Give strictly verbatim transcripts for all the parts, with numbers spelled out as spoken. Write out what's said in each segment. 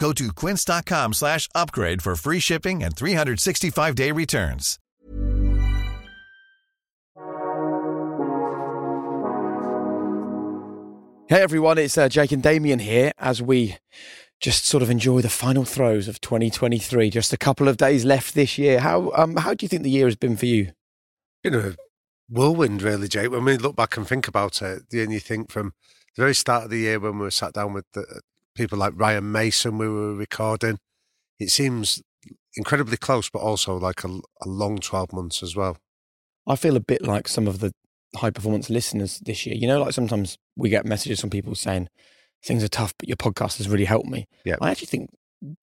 Go to quince dot com slash upgrade for free shipping and three sixty-five day returns. Hey everyone, it's uh, Jake and Damian here as we just sort of enjoy the final throes of twenty twenty-three. Just a couple of days left this year. How um how do you think the year has been for you? You know, whirlwind really, Jake. When we look back and think about it, and you think from the very start of the year when we were sat down with the people like Ryan Mason, we were recording. It seems incredibly close, but also like a, a long twelve months as well. I feel a bit like some of the high-performance listeners this year. You know, like sometimes we get messages from people saying, things are tough, but your podcast has really helped me. Yeah. I actually think,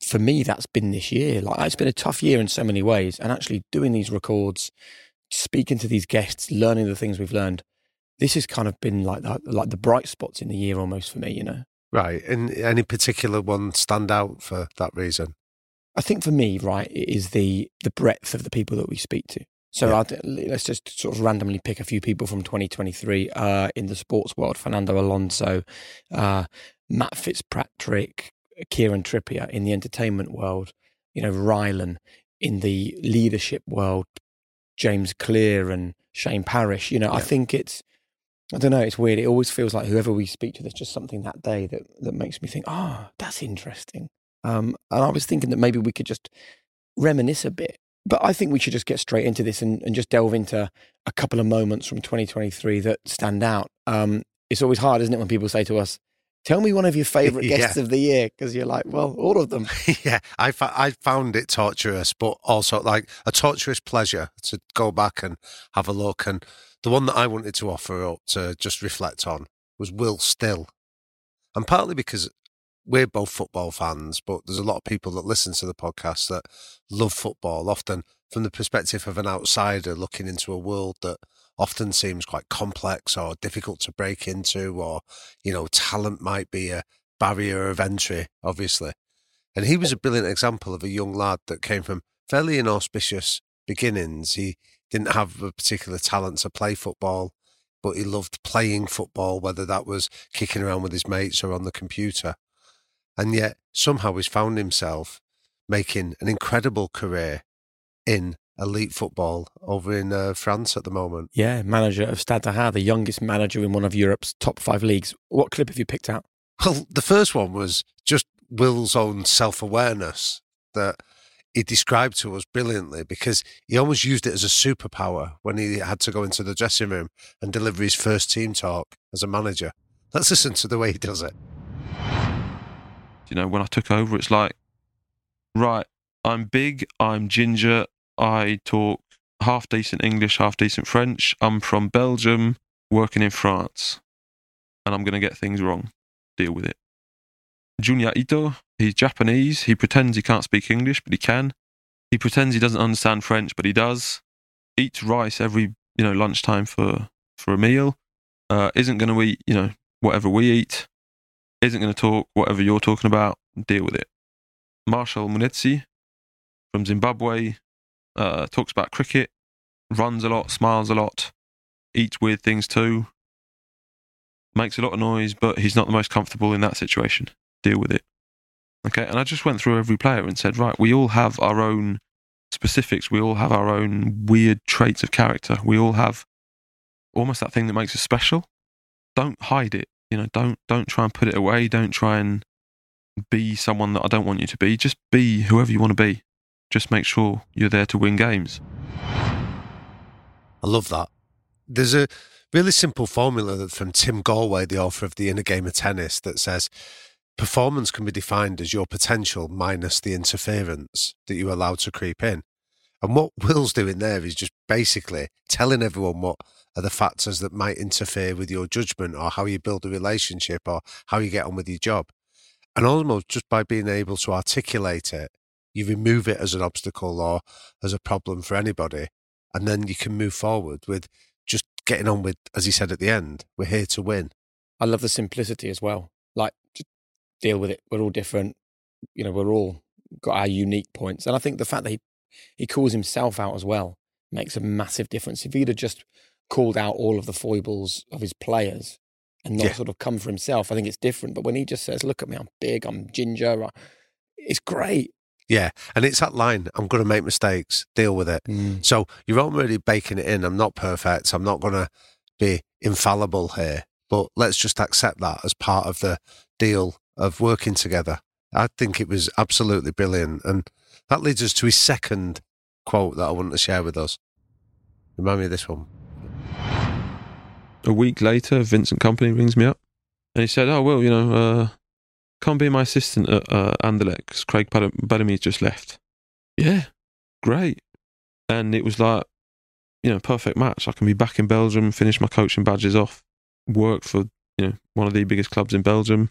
for me, that's been this year. Like, it's been a tough year in so many ways. And actually doing these records, speaking to these guests, learning the things we've learned, this has kind of been like the, like the bright spots in the year almost for me, you know? Right. And any particular one stand out for that reason? I think for me, right, it is the the breadth of the people that we speak to. So yeah. let's just sort of randomly pick a few people from twenty twenty-three uh, in the sports world. Fernando Alonso, uh, Matt Fitzpatrick, Kieran Trippier in the entertainment world, you know, Rylan in the leadership world, James Clear and Shane Parrish. You know, yeah. I think it's, I don't know, it's weird. It always feels like whoever we speak to, there's just something that day that, that makes me think, oh, that's interesting. Um, and I was thinking that maybe we could just reminisce a bit. But I think we should just get straight into this and, and just delve into a couple of moments from twenty twenty-three that stand out. Um, it's always hard, isn't it, when people say to us, tell me one of your favourite yeah. guests of the year, because you're like, well, all of them. yeah, I, fa- I found it torturous, but also like a torturous pleasure to go back and have a look. And the one that I wanted to offer up to just reflect on was Will Still. And partly because we're both football fans, but there's a lot of people that listen to the podcast that love football, often from the perspective of an outsider looking into a world that often seems quite complex or difficult to break into, or, you know, talent might be a barrier of entry, obviously. And he was a brilliant example of a young lad that came from fairly inauspicious beginnings. He didn't have a particular talent to play football, but he loved playing football, whether that was kicking around with his mates or on the computer. And yet somehow he's found himself making an incredible career in elite football over in uh, France at the moment. Yeah, manager of Stade Haar, the youngest manager in one of Europe's top five leagues. What clip have you picked out? Well, the first one was just Will's own self-awareness that he described to us brilliantly, because he almost used it as a superpower when he had to go into the dressing room and deliver his first team talk as a manager. Let's listen to the way he does it. You know, when I took over, it's like, right, I'm big, I'm ginger, I talk half-decent English, half-decent French, I'm from Belgium, working in France, and I'm going to get things wrong. Deal with it. Junya Ito, he's Japanese, he pretends he can't speak English, but he can. He pretends he doesn't understand French, but he does. Eats rice every, you know, lunchtime for, for a meal. Uh, isn't going to eat, you know, whatever we eat. Isn't going to talk whatever you're talking about. Deal with it. Marshall Munetsi from Zimbabwe uh, talks about cricket, runs a lot, smiles a lot, eats weird things too, makes a lot of noise, but he's not the most comfortable in that situation. Deal with it. Okay, and I just went through every player and said, right, we all have our own specifics. We all have our own weird traits of character. We all have almost that thing that makes us special. Don't hide it. You know, don't don't try and put it away. Don't try and be someone that I don't want you to be. Just be whoever you want to be. Just make sure you're there to win games. I love that. There's a really simple formula from Tim Galway, the author of The Inner Game of Tennis, that says performance can be defined as your potential minus the interference that you allow to creep in. And what Will's doing there is just basically telling everyone what are the factors that might interfere with your judgment or how you build a relationship or how you get on with your job. And almost just by being able to articulate it, you remove it as an obstacle or as a problem for anybody. And then you can move forward with just getting on with, as he said at the end, we're here to win. I love the simplicity as well. Like, just deal with it. We're all different. You know, we're all got our unique points. And I think the fact that he, he calls himself out as well makes a massive difference. If he'd have just called out all of the foibles of his players and not yeah. sort of come for himself, I think it's different. But when he just says, look at me, I'm big, I'm ginger, it's great. Yeah, and it's that line, I'm going to make mistakes, deal with it. Mm. So you're already baking it in, I'm not perfect, I'm not going to be infallible here, but let's just accept that as part of the deal of working together. I think it was absolutely brilliant. And that leads us to his second quote that I wanted to share with us. Remind me of this one. A week later, Vincent Kompany rings me up and he said, oh, Will, you know, uh, come be my assistant at uh, Anderlecht because Craig Bellamy's just left. Yeah, great. And it was like, you know, perfect match. I can be back in Belgium, finish my coaching badges off, work for, you know, one of the biggest clubs in Belgium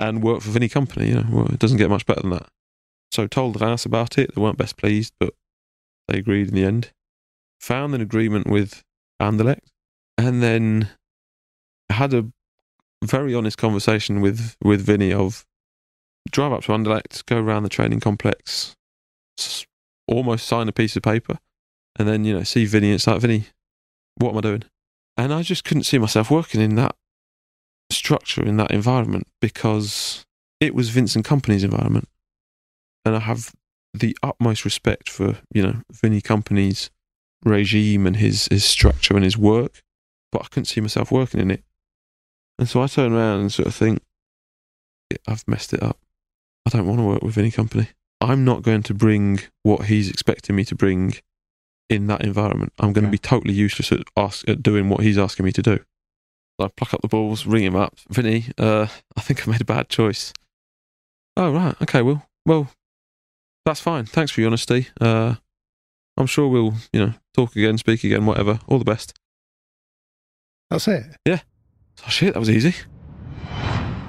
and work for Vinny Kompany. You know, well, it doesn't get much better than that. So told the house about it. They weren't best pleased, but they agreed in the end. Found an agreement with Anderlecht and then had a very honest conversation with, with Vinny of drive up to Anderlecht, go around the training complex, almost sign a piece of paper and then, you know, see Vinny. It's like, Vinny, what am I doing? And I just couldn't see myself working in that structure, in that environment, because it was Vincent Kompany's environment. And I have the utmost respect for, you know, Vinny Kompany's regime and his, his structure and his work, but I couldn't see myself working in it. And so I turn around and sort of think, I've messed it up. I don't want to work with Vinny Kompany. I'm not going to bring what he's expecting me to bring in that environment. I'm going okay. to be totally useless at, ask, at doing what he's asking me to do. So I pluck up the balls, ring him up. Vinny, uh, I think I made a bad choice. Oh, right. Okay, well, well. That's fine. Thanks for your honesty. Uh, I'm sure we'll, you know, talk again, speak again, whatever. All the best. That's it? Yeah. Oh, shit, that was easy. I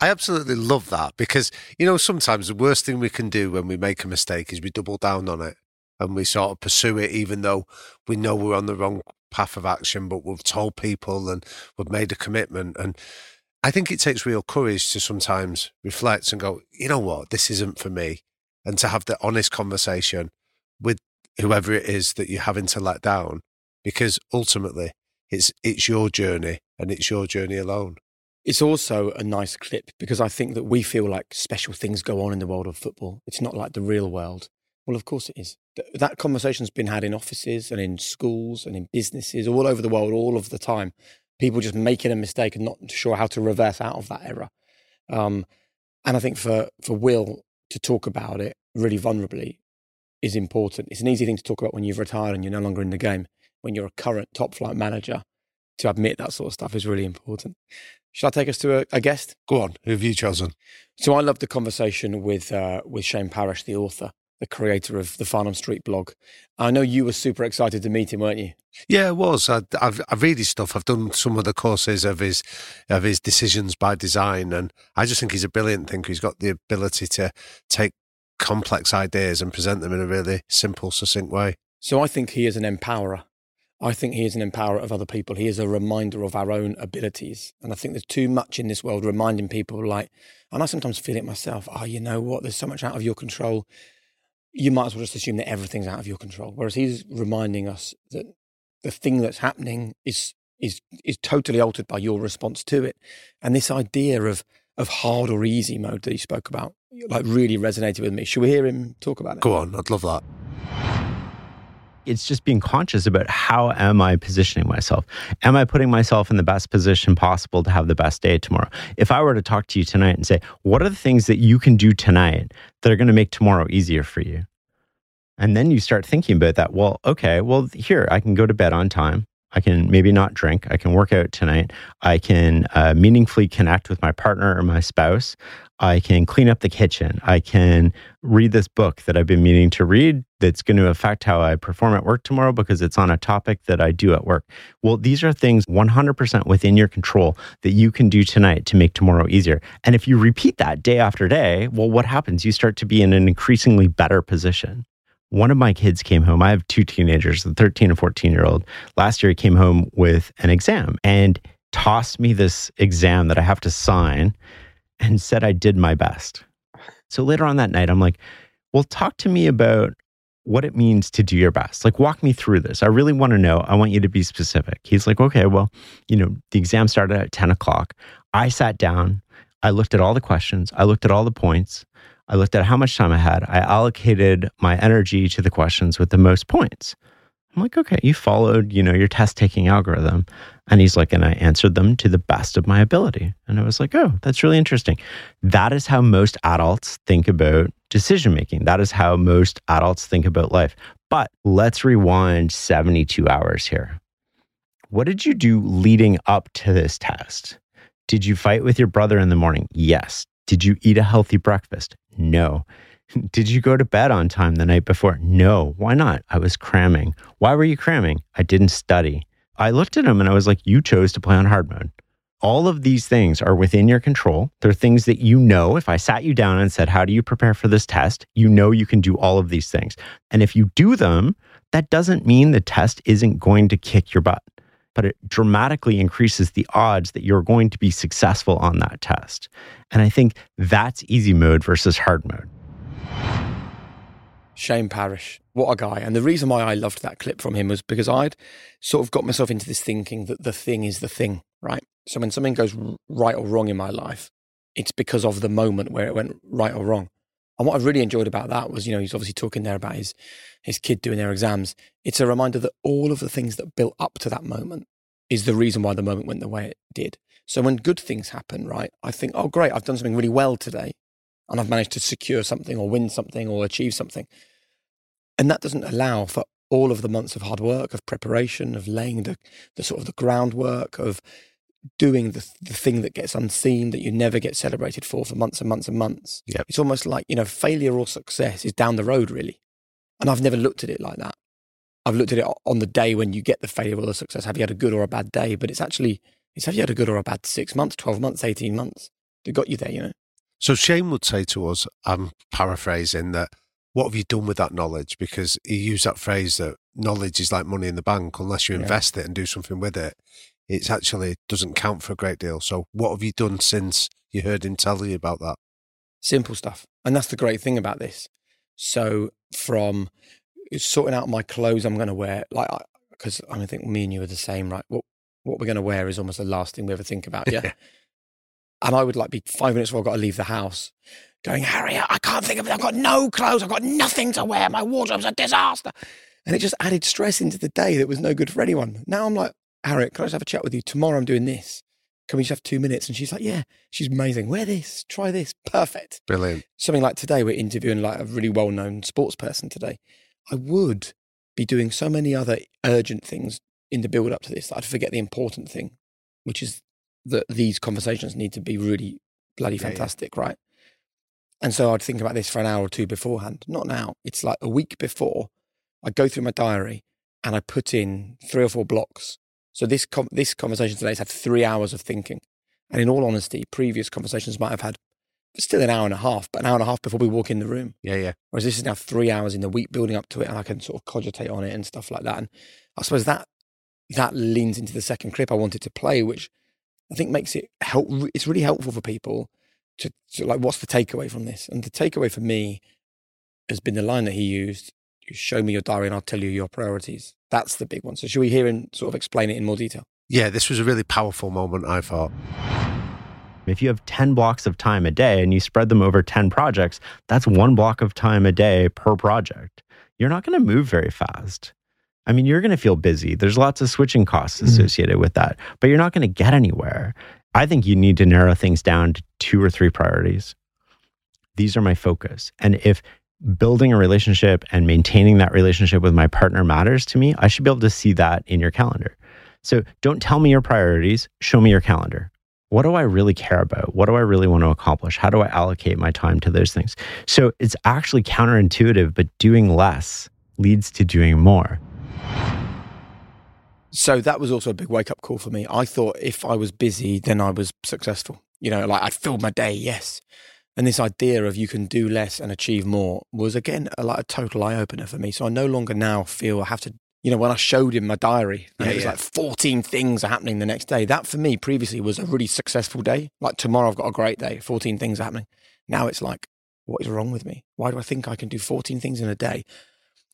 absolutely love that because, you know, sometimes the worst thing we can do when we make a mistake is we double down on it and we sort of pursue it even though we know we're on the wrong path of action, but we've told people and we've made a commitment. And I think it takes real courage to sometimes reflect and go, you know what, this isn't for me. And to have the honest conversation with whoever it is that you're having to let down, because ultimately it's it's your journey and it's your journey alone. It's also a nice clip because I think that we feel like special things go on in the world of football. It's not like the real world. Well, of course it is. That conversation's been had in offices and in schools and in businesses all over the world all of the time. People just making a mistake and not sure how to reverse out of that error. Um, and I think for for Will to talk about it really vulnerably is important. It's an easy thing to talk about when you've retired and you're no longer in the game. When you're a current top flight manager, to admit that sort of stuff is really important. Should I take us to a, a guest? Go on. Who have you chosen? So I love the conversation with uh, with Shane Parrish, the author, the creator of the Farnham Street blog. I know you were super excited to meet him, weren't you? Yeah, I was. I, I've, I read his stuff. I've done some of the courses of his of his Decisions by Design, and I just think he's a brilliant thinker. He's got the ability to take complex ideas and present them in a really simple, succinct way. So I think he is an empowerer. I think he is an empowerer of other people. He is a reminder of our own abilities. And I think there's too much in this world reminding people like, and I sometimes feel it myself, oh, you know what, there's so much out of your control. You might as well just assume that everything's out of your control. Whereas he's reminding us that the thing that's happening is is is totally altered by your response to it. And this idea of of hard or easy mode that he spoke about, like, really resonated with me. Should we hear him talk about it? Go on, I'd love that. It's just being conscious about how am I positioning myself? Am I putting myself in the best position possible to have the best day tomorrow? If I were to talk to you tonight and say, what are the things that you can do tonight that are going to make tomorrow easier for you? And then you start thinking about that. Well, okay, well, here, I can go to bed on time. I can maybe not drink. I can work out tonight. I can uh, meaningfully connect with my partner or my spouse. I can clean up the kitchen. I can read this book that I've been meaning to read that's going to affect how I perform at work tomorrow because it's on a topic that I do at work. Well, these are things one hundred percent within your control that you can do tonight to make tomorrow easier. And if you repeat that day after day, well, what happens? You start to be in an increasingly better position. One of my kids came home. I have two teenagers, a thirteen and fourteen year old. Last year, he came home with an exam and tossed me this exam that I have to sign and said I did my best. So later on that night, I'm like, well, talk to me about what it means to do your best. Like, walk me through this. I really want to know. I want you to be specific. He's like, okay, well, you know, the exam started at ten o'clock. I sat down. I looked at all the questions. I looked at all the points. I looked at how much time I had. I allocated my energy to the questions with the most points. I'm like, okay, you followed, you know, your test taking algorithm. And he's like, and I answered them to the best of my ability. And I was like, oh, that's really interesting. That is how most adults think about decision making. That is how most adults think about life. But let's rewind seventy-two hours here. What did you do leading up to this test? Did you fight with your brother in the morning? Yes. Did you eat a healthy breakfast? No. Did you go to bed on time the night before? No. Why not? I was cramming. Why were you cramming? I didn't study. I looked at him and I was like, you chose to play on hard mode. All of these things are within your control. They're things that you know. If I sat you down and said, how do you prepare for this test? You know you can do all of these things. And if you do them, that doesn't mean the test isn't going to kick your butt. But it dramatically increases the odds that you're going to be successful on that test. And I think that's easy mode versus hard mode. Shane Parrish, what a guy. And the reason why I loved that clip from him was because I'd sort of got myself into this thinking that the thing is the thing, right? So when something goes right or wrong in my life, it's because of the moment where it went right or wrong. And what I really enjoyed about that was, you know, he's obviously talking there about his his kid doing their exams. It's a reminder that all of the things that built up to that moment is the reason why the moment went the way it did. So when good things happen, right, I think, oh, great, I've done something really well today and I've managed to secure something or win something or achieve something. And that doesn't allow for all of the months of hard work, of preparation, of laying the, the sort of the groundwork, of doing the the thing that gets unseen, that you never get celebrated for for months and months and months. Yep. It's almost like, you know, failure or success is down the road, really. And I've never looked at it like that. I've looked at it on the day when you get the failure or the success. Have you had a good or a bad day? But it's actually, it's have you had a good or a bad six months, twelve months, eighteen months that got you there, you know? So Shane would say to us, I'm paraphrasing, that what have you done with that knowledge? Because he used that phrase that knowledge is like money in the bank. Unless you yeah. invest it and do something with it, it actually doesn't count for a great deal. So what have you done since you heard him tell you about that? Simple stuff. And that's the great thing about this. So from sorting out my clothes I'm going to wear, like, because I, I think me and you are the same, right? What what we're going to wear is almost the last thing we ever think about, yeah? And I would like be five minutes before I've got to leave the house going, Harriet, I can't think of it. I've got no clothes. I've got nothing to wear. My wardrobe's a disaster. And it just added stress into the day that was no good for anyone. Now I'm like, Harriet, can I just have a chat with you? Tomorrow I'm doing this. Can we just have two minutes? And she's like, yeah, she's amazing. Wear this, try this. Perfect. Brilliant. Something like today, we're interviewing like a really well-known sports person today. I would be doing so many other urgent things in the build-up to this that I'd forget the important thing, which is that these conversations need to be really bloody fantastic, yeah, yeah. right? And so I'd think about this for an hour or two beforehand. Not now. It's like a week before, I go through my diary and I put in three or four blocks. So this com- this conversation today has had three hours of thinking. And in all honesty, previous conversations might have had still an hour and a half, but an hour and a half before we walk in the room. Yeah, yeah. Whereas this is now three hours in the week building up to it, and I can sort of cogitate on it and stuff like that. And I suppose that that leans into the second clip I wanted to play, which I think makes it help. It's really helpful for people to, to like, what's the takeaway from this? And the takeaway for me has been the line that he used, you show me your diary and I'll tell you your priorities. That's the big one. So should we hear him sort of explain it in more detail? Yeah, this was a really powerful moment, I thought. If you have ten blocks of time a day and you spread them over ten projects, that's one block of time a day per project. You're not going to move very fast. I mean, you're going to feel busy. There's lots of switching costs associated mm. with that, but you're not going to get anywhere. I think you need to narrow things down to two or three priorities. These are my focus. And if building a relationship and maintaining that relationship with my partner matters to me, I should be able to see that in your calendar. So don't tell me your priorities, show me your calendar. What do I really care about? What do I really want to accomplish? How do I allocate my time to those things? So it's actually counterintuitive, but doing less leads to doing more. So that was also a big wake-up call for me. I thought if I was busy, then I was successful. You know, like I filled my day, yes. And this idea of you can do less and achieve more was, again, a, like a total eye-opener for me. So I no longer now feel I have to, you know, when I showed him my diary, yeah, it was yeah. like fourteen things are happening the next day. That for me previously was a really successful day. Like tomorrow I've got a great day, fourteen things are happening. Now it's like, what is wrong with me? Why do I think I can do fourteen things in a day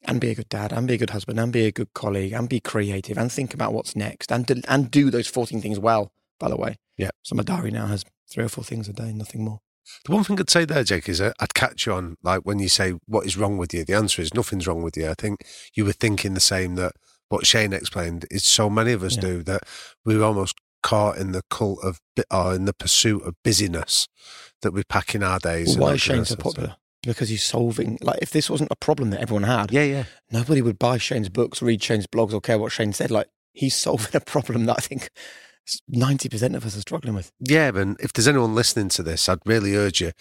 and be a good dad and be a good husband and be a good colleague and be creative and think about what's next and do, and do those fourteen things well, by the way. Yeah. So my diary now has three or four things a day, nothing more. The one thing I'd say there, Jake, is I'd catch you on, like, when you say, what is wrong with you? The answer is nothing's wrong with you. I think you were thinking the same that what Shane explained is so many of us yeah. do, that we're almost caught in the cult of, or in the pursuit of busyness that we pack in our days. Well, why is Shane so popular? Stuff. Because he's solving, like, if this wasn't a problem that everyone had, yeah, yeah, nobody would buy Shane's books, read Shane's blogs, or care what Shane said. Like, he's solving a problem that I think ninety percent of us are struggling with. Yeah, and if there's anyone listening to this, I'd really urge you,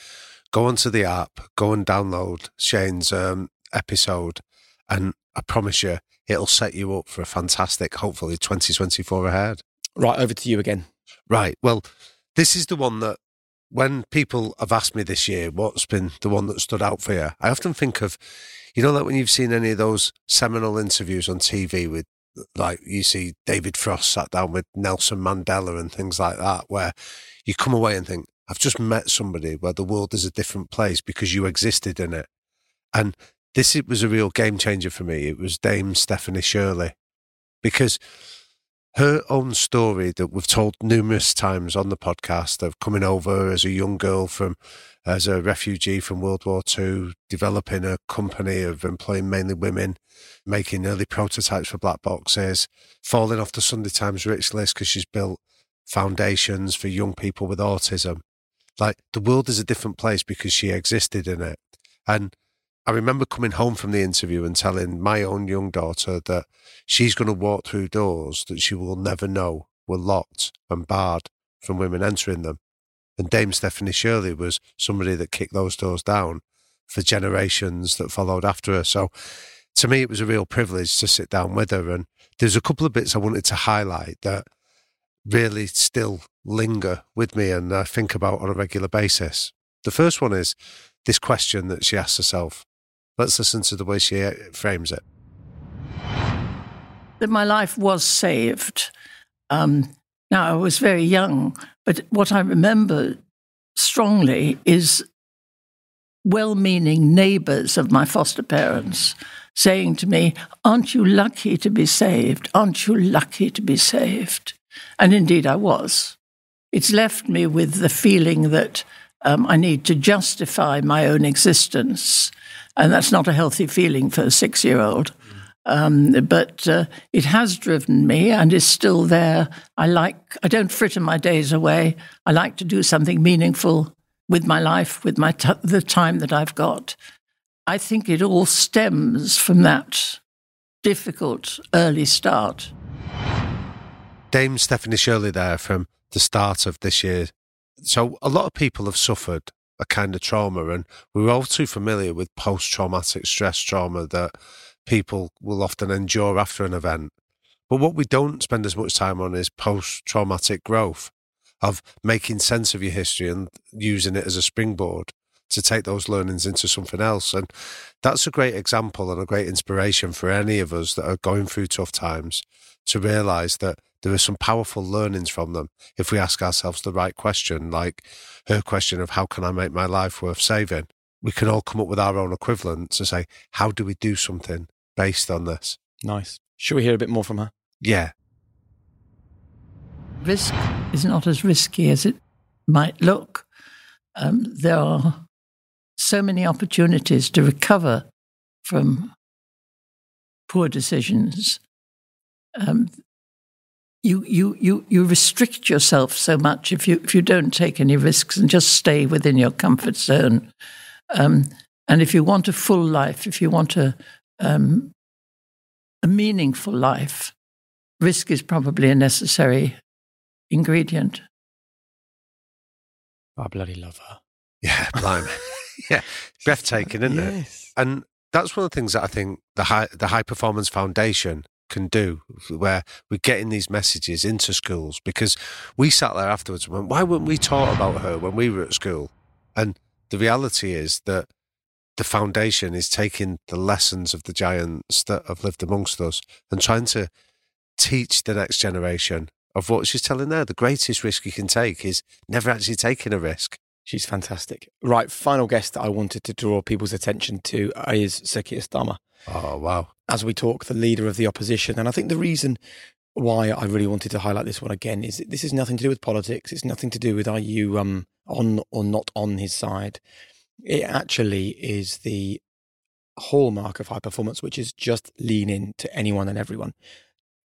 go onto the app, go and download Shane's um, episode, and I promise you, it'll set you up for a fantastic, hopefully, twenty twenty-four ahead. Right, over to you again. Right, well, this is the one that, when people have asked me this year, what's been the one that stood out for you? I often think of, you know, like when you've seen any of those seminal interviews on T V with, like you see David Frost sat down with Nelson Mandela and things like that, where you come away and think, I've just met somebody where the world is a different place because you existed in it. And this it was a real game changer for me. It was Dame Stephanie Shirley, because her own story that we've told numerous times on the podcast of coming over as a young girl from, as a refugee from World War Two, developing a company of employing mainly women, making early prototypes for black boxes, falling off the Sunday Times Rich List because she's built foundations for young people with autism. Like, the world is a different place because she existed in it. And I remember coming home from the interview and telling my own young daughter that she's going to walk through doors that she will never know were locked and barred from women entering them. And Dame Stephanie Shirley was somebody that kicked those doors down for generations that followed after her. So to me, it was a real privilege to sit down with her. And there's a couple of bits I wanted to highlight that really still linger with me and I think about on a regular basis. The first one is this question that she asks herself. Let's listen to the way she frames it. That my life was saved. Um, now, I was very young, but what I remember strongly is well-meaning neighbours of my foster parents saying to me, aren't you lucky to be saved? Aren't you lucky to be saved? And indeed, I was. It's left me with the feeling that um, I need to justify my own existence. And that's not a healthy feeling for a six-year-old. Um, but uh, it has driven me and is still there. I like, I don't fritter my days away. I like to do something meaningful with my life, with my t- the time that I've got. I think it all stems from that difficult early start. Dame Stephanie Shirley there from the start of this year. So a lot of people have suffered a kind of trauma, and we're all too familiar with post-traumatic stress trauma that people will often endure after an event. But what we don't spend as much time on is post-traumatic growth, of making sense of your history and using it as a springboard to take those learnings into something else. And that's a great example and a great inspiration for any of us that are going through tough times to realise that there are some powerful learnings from them if we ask ourselves the right question, like her question of how can I make my life worth saving? We can all come up with our own equivalent to say, how do we do something based on this? Nice. Should we hear a bit more from her? Yeah. Risk is not as risky as it might look. Um, there are so many opportunities to recover from poor decisions. Um, You, you you you restrict yourself so much if you if you don't take any risks and just stay within your comfort zone. Um, And if you want a full life, if you want a, um, a meaningful life, risk is probably a necessary ingredient. I bloody love her. Yeah, blimey. Yeah, breathtaking, isn't it? Yes. And that's one of the things that I think the high, the High Performance Foundation can do, where we're getting these messages into schools, because we sat there afterwards and went, why weren't we taught about her when we were at school? And the reality is that the foundation is taking the lessons of the giants that have lived amongst us and trying to teach the next generation of what she's telling there. The greatest risk you can take is never actually taking a risk. She's fantastic. Right, final guest that I wanted to draw people's attention to is Keir Starmer. Oh, wow. As we talk, the leader of the opposition. And I think the reason why I really wanted to highlight this one again is that this is nothing to do with politics. It's nothing to do with are you um, on or not on his side. It actually is the hallmark of high performance, which is just lean in to anyone and everyone.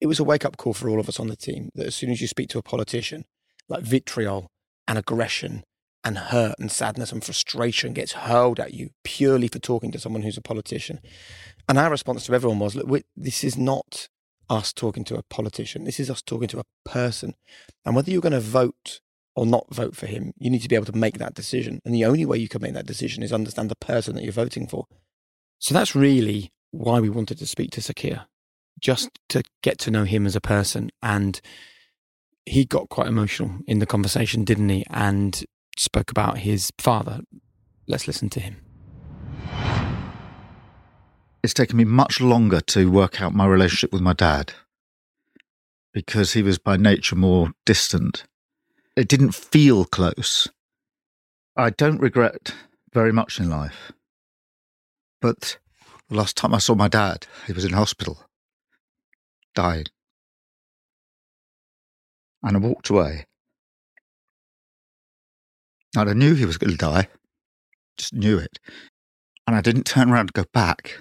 It was a wake-up call for all of us on the team that as soon as you speak to a politician, like vitriol and aggression and hurt and sadness and frustration gets hurled at you purely for talking to someone who's a politician. And our response to everyone was, look, we, this is not us talking to a politician. This is us talking to a person. And whether you're going to vote or not vote for him, you need to be able to make that decision. And the only way you can make that decision is understand the person that you're voting for. So that's really why we wanted to speak to Keir, just to get to know him as a person. And he got quite emotional in the conversation, didn't he? And spoke about his father. Let's listen to him. It's taken me much longer to work out my relationship with my dad because he was by nature more distant. It didn't feel close. I don't regret very much in life, but the last time I saw my dad, he was in hospital, dying. And I walked away. And I knew he was going to die, just knew it. And I didn't turn around to go back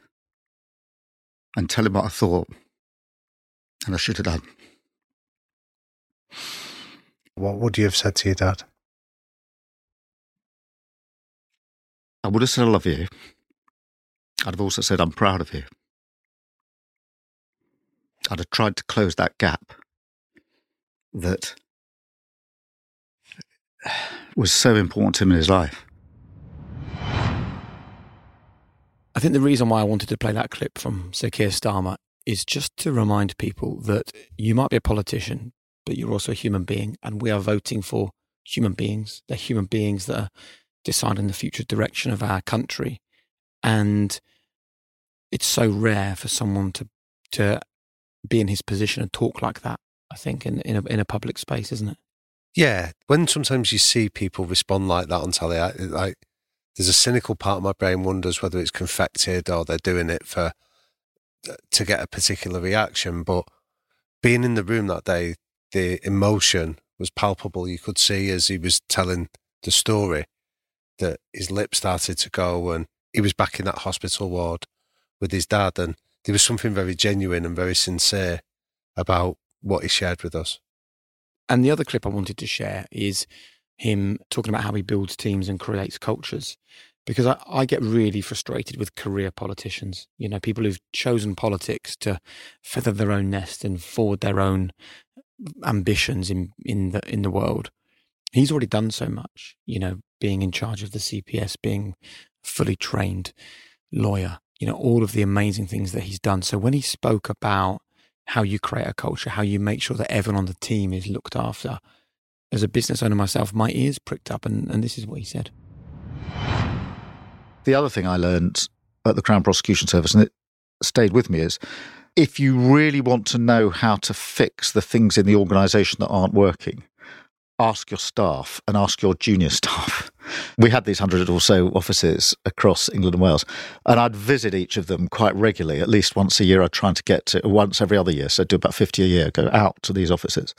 and tell him what I thought. And I should have done. What would you have said to your dad? I would have said I love you. I'd have also said I'm proud of you. I'd have tried to close that gap that was so important to him in his life. I think the reason why I wanted to play that clip from Keir Starmer is just to remind people that you might be a politician, but you're also a human being, and we are voting for human beings. They're human beings that are deciding the future direction of our country. And it's so rare for someone to to be in his position and talk like that, I think, in, in, a, in a public space, isn't it? Yeah, when sometimes you see people respond like that on telly, I, like there's a cynical part of my brain wonders whether it's confected or they're doing it for to get a particular reaction. But being in the room that day, the emotion was palpable. You could see as he was telling the story that his lips started to go, and he was back in that hospital ward with his dad, and there was something very genuine and very sincere about what he shared with us. And the other clip I wanted to share is him talking about how he builds teams and creates cultures, because I, I get really frustrated with career politicians, you know, people who've chosen politics to feather their own nest and forward their own ambitions in, in the in the world. He's already done so much, you know, being in charge of the C P S, being a fully trained lawyer, you know, all of the amazing things that he's done. So when he spoke about how you create a culture, how you make sure that everyone on the team is looked after. As a business owner myself, my ears pricked up, and, and this is what he said. The other thing I learned at the Crown Prosecution Service, and it stayed with me, is if you really want to know how to fix the things in the organisation that aren't working, ask your staff and ask your junior staff. We had these hundred or so offices across England and Wales, and I'd visit each of them quite regularly, at least once a year. I'd try to get to once every other year, so I'd do about fifty a year, go out to these offices.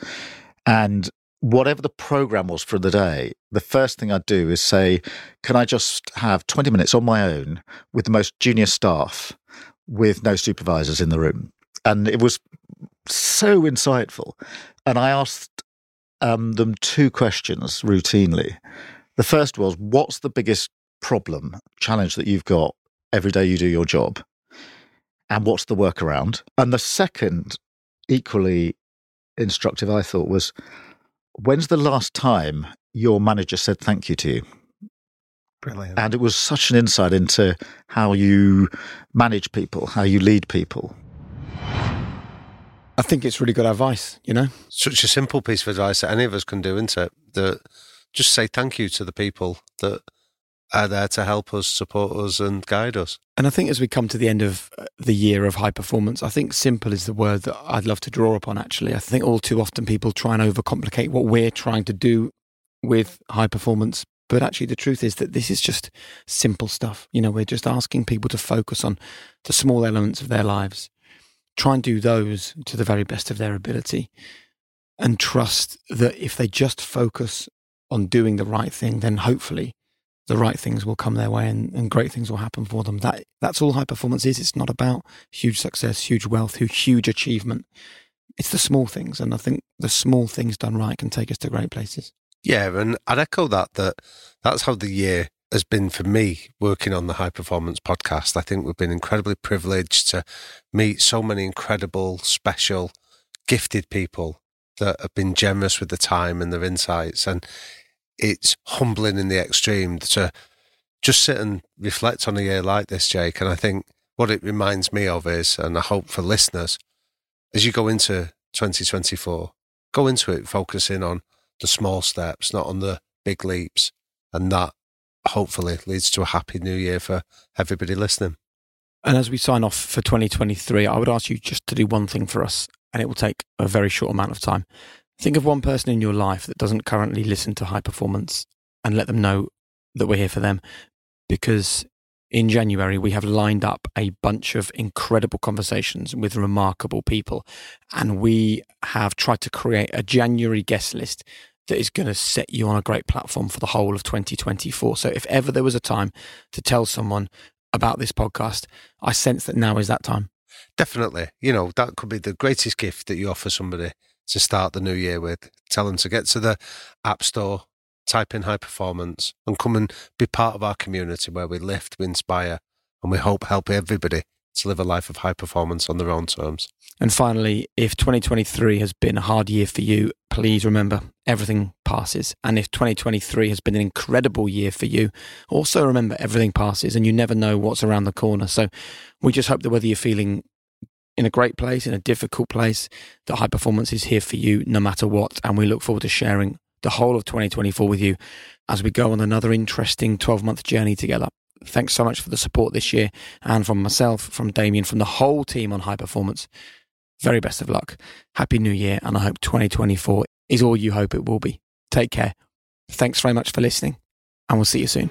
And whatever the programme was for the day, the first thing I'd do is say, can I just have twenty minutes on my own with the most junior staff with no supervisors in the room? And it was so insightful. And I asked um, them two questions routinely. The first was, what's the biggest problem, challenge that you've got every day you do your job? And what's the workaround? And the second, equally instructive, I thought, was when's the last time your manager said thank you to you? Brilliant. And it was such an insight into how you manage people, how you lead people. I think it's really good advice, you know? Such a simple piece of advice that any of us can do, isn't it? That just say thank you to the people that are there to help us, support us and guide us. And I think as we come to the end of the year of high performance, I think simple is the word that I'd love to draw upon, actually. I think all too often people try and overcomplicate what we're trying to do with high performance. But actually the truth is that this is just simple stuff. You know, we're just asking people to focus on the small elements of their lives, try and do those to the very best of their ability, and trust that if they just focus on doing the right thing, then hopefully the right things will come their way and, and great things will happen for them. That that's all high performance is. It's not about huge success, huge wealth, huge achievement. It's the small things. And I think the small things done right can take us to great places. Yeah, and I'd echo that, that that's how the year has been for me working on the High Performance Podcast. I think we've been incredibly privileged to meet so many incredible, special, gifted people that have been generous with the time and their insights. And it's humbling in the extreme to just sit and reflect on a year like this, Jake. And I think what it reminds me of is, and I hope for listeners, as you go into twenty twenty-four, go into it focusing on the small steps, not on the big leaps. And that hopefully leads to a happy new year for everybody listening. And as we sign off for twenty twenty-three, I would ask you just to do one thing for us, and it will take a very short amount of time. Think of one person in your life that doesn't currently listen to High Performance and let them know that we're here for them, because in January, we have lined up a bunch of incredible conversations with remarkable people. And we have tried to create a January guest list that is going to set you on a great platform for the whole of twenty twenty-four. So if ever there was a time to tell someone about this podcast, I sense that now is that time. Definitely. You know, that could be the greatest gift that you offer somebody to start the new year with. Tell them to get to the App Store, type in High Performance, and come and be part of our community where we lift, we inspire, and we hope help everybody to live a life of high performance on their own terms. And finally, if twenty twenty-three has been a hard year for you, please remember everything passes. And if twenty twenty-three has been an incredible year for you, also remember everything passes and you never know what's around the corner. So we just hope that whether you're feeling in a great place, in a difficult place, that high performance is here for you no matter what. And we look forward to sharing the whole of twenty twenty-four with you as we go on another interesting twelve-month journey together. Thanks so much for the support this year, and from myself, from Damian, from the whole team on High Performance, very best of luck. Happy New Year, and I hope twenty twenty-four is all you hope it will be. Take care. Thanks very much for listening, and we'll see you soon.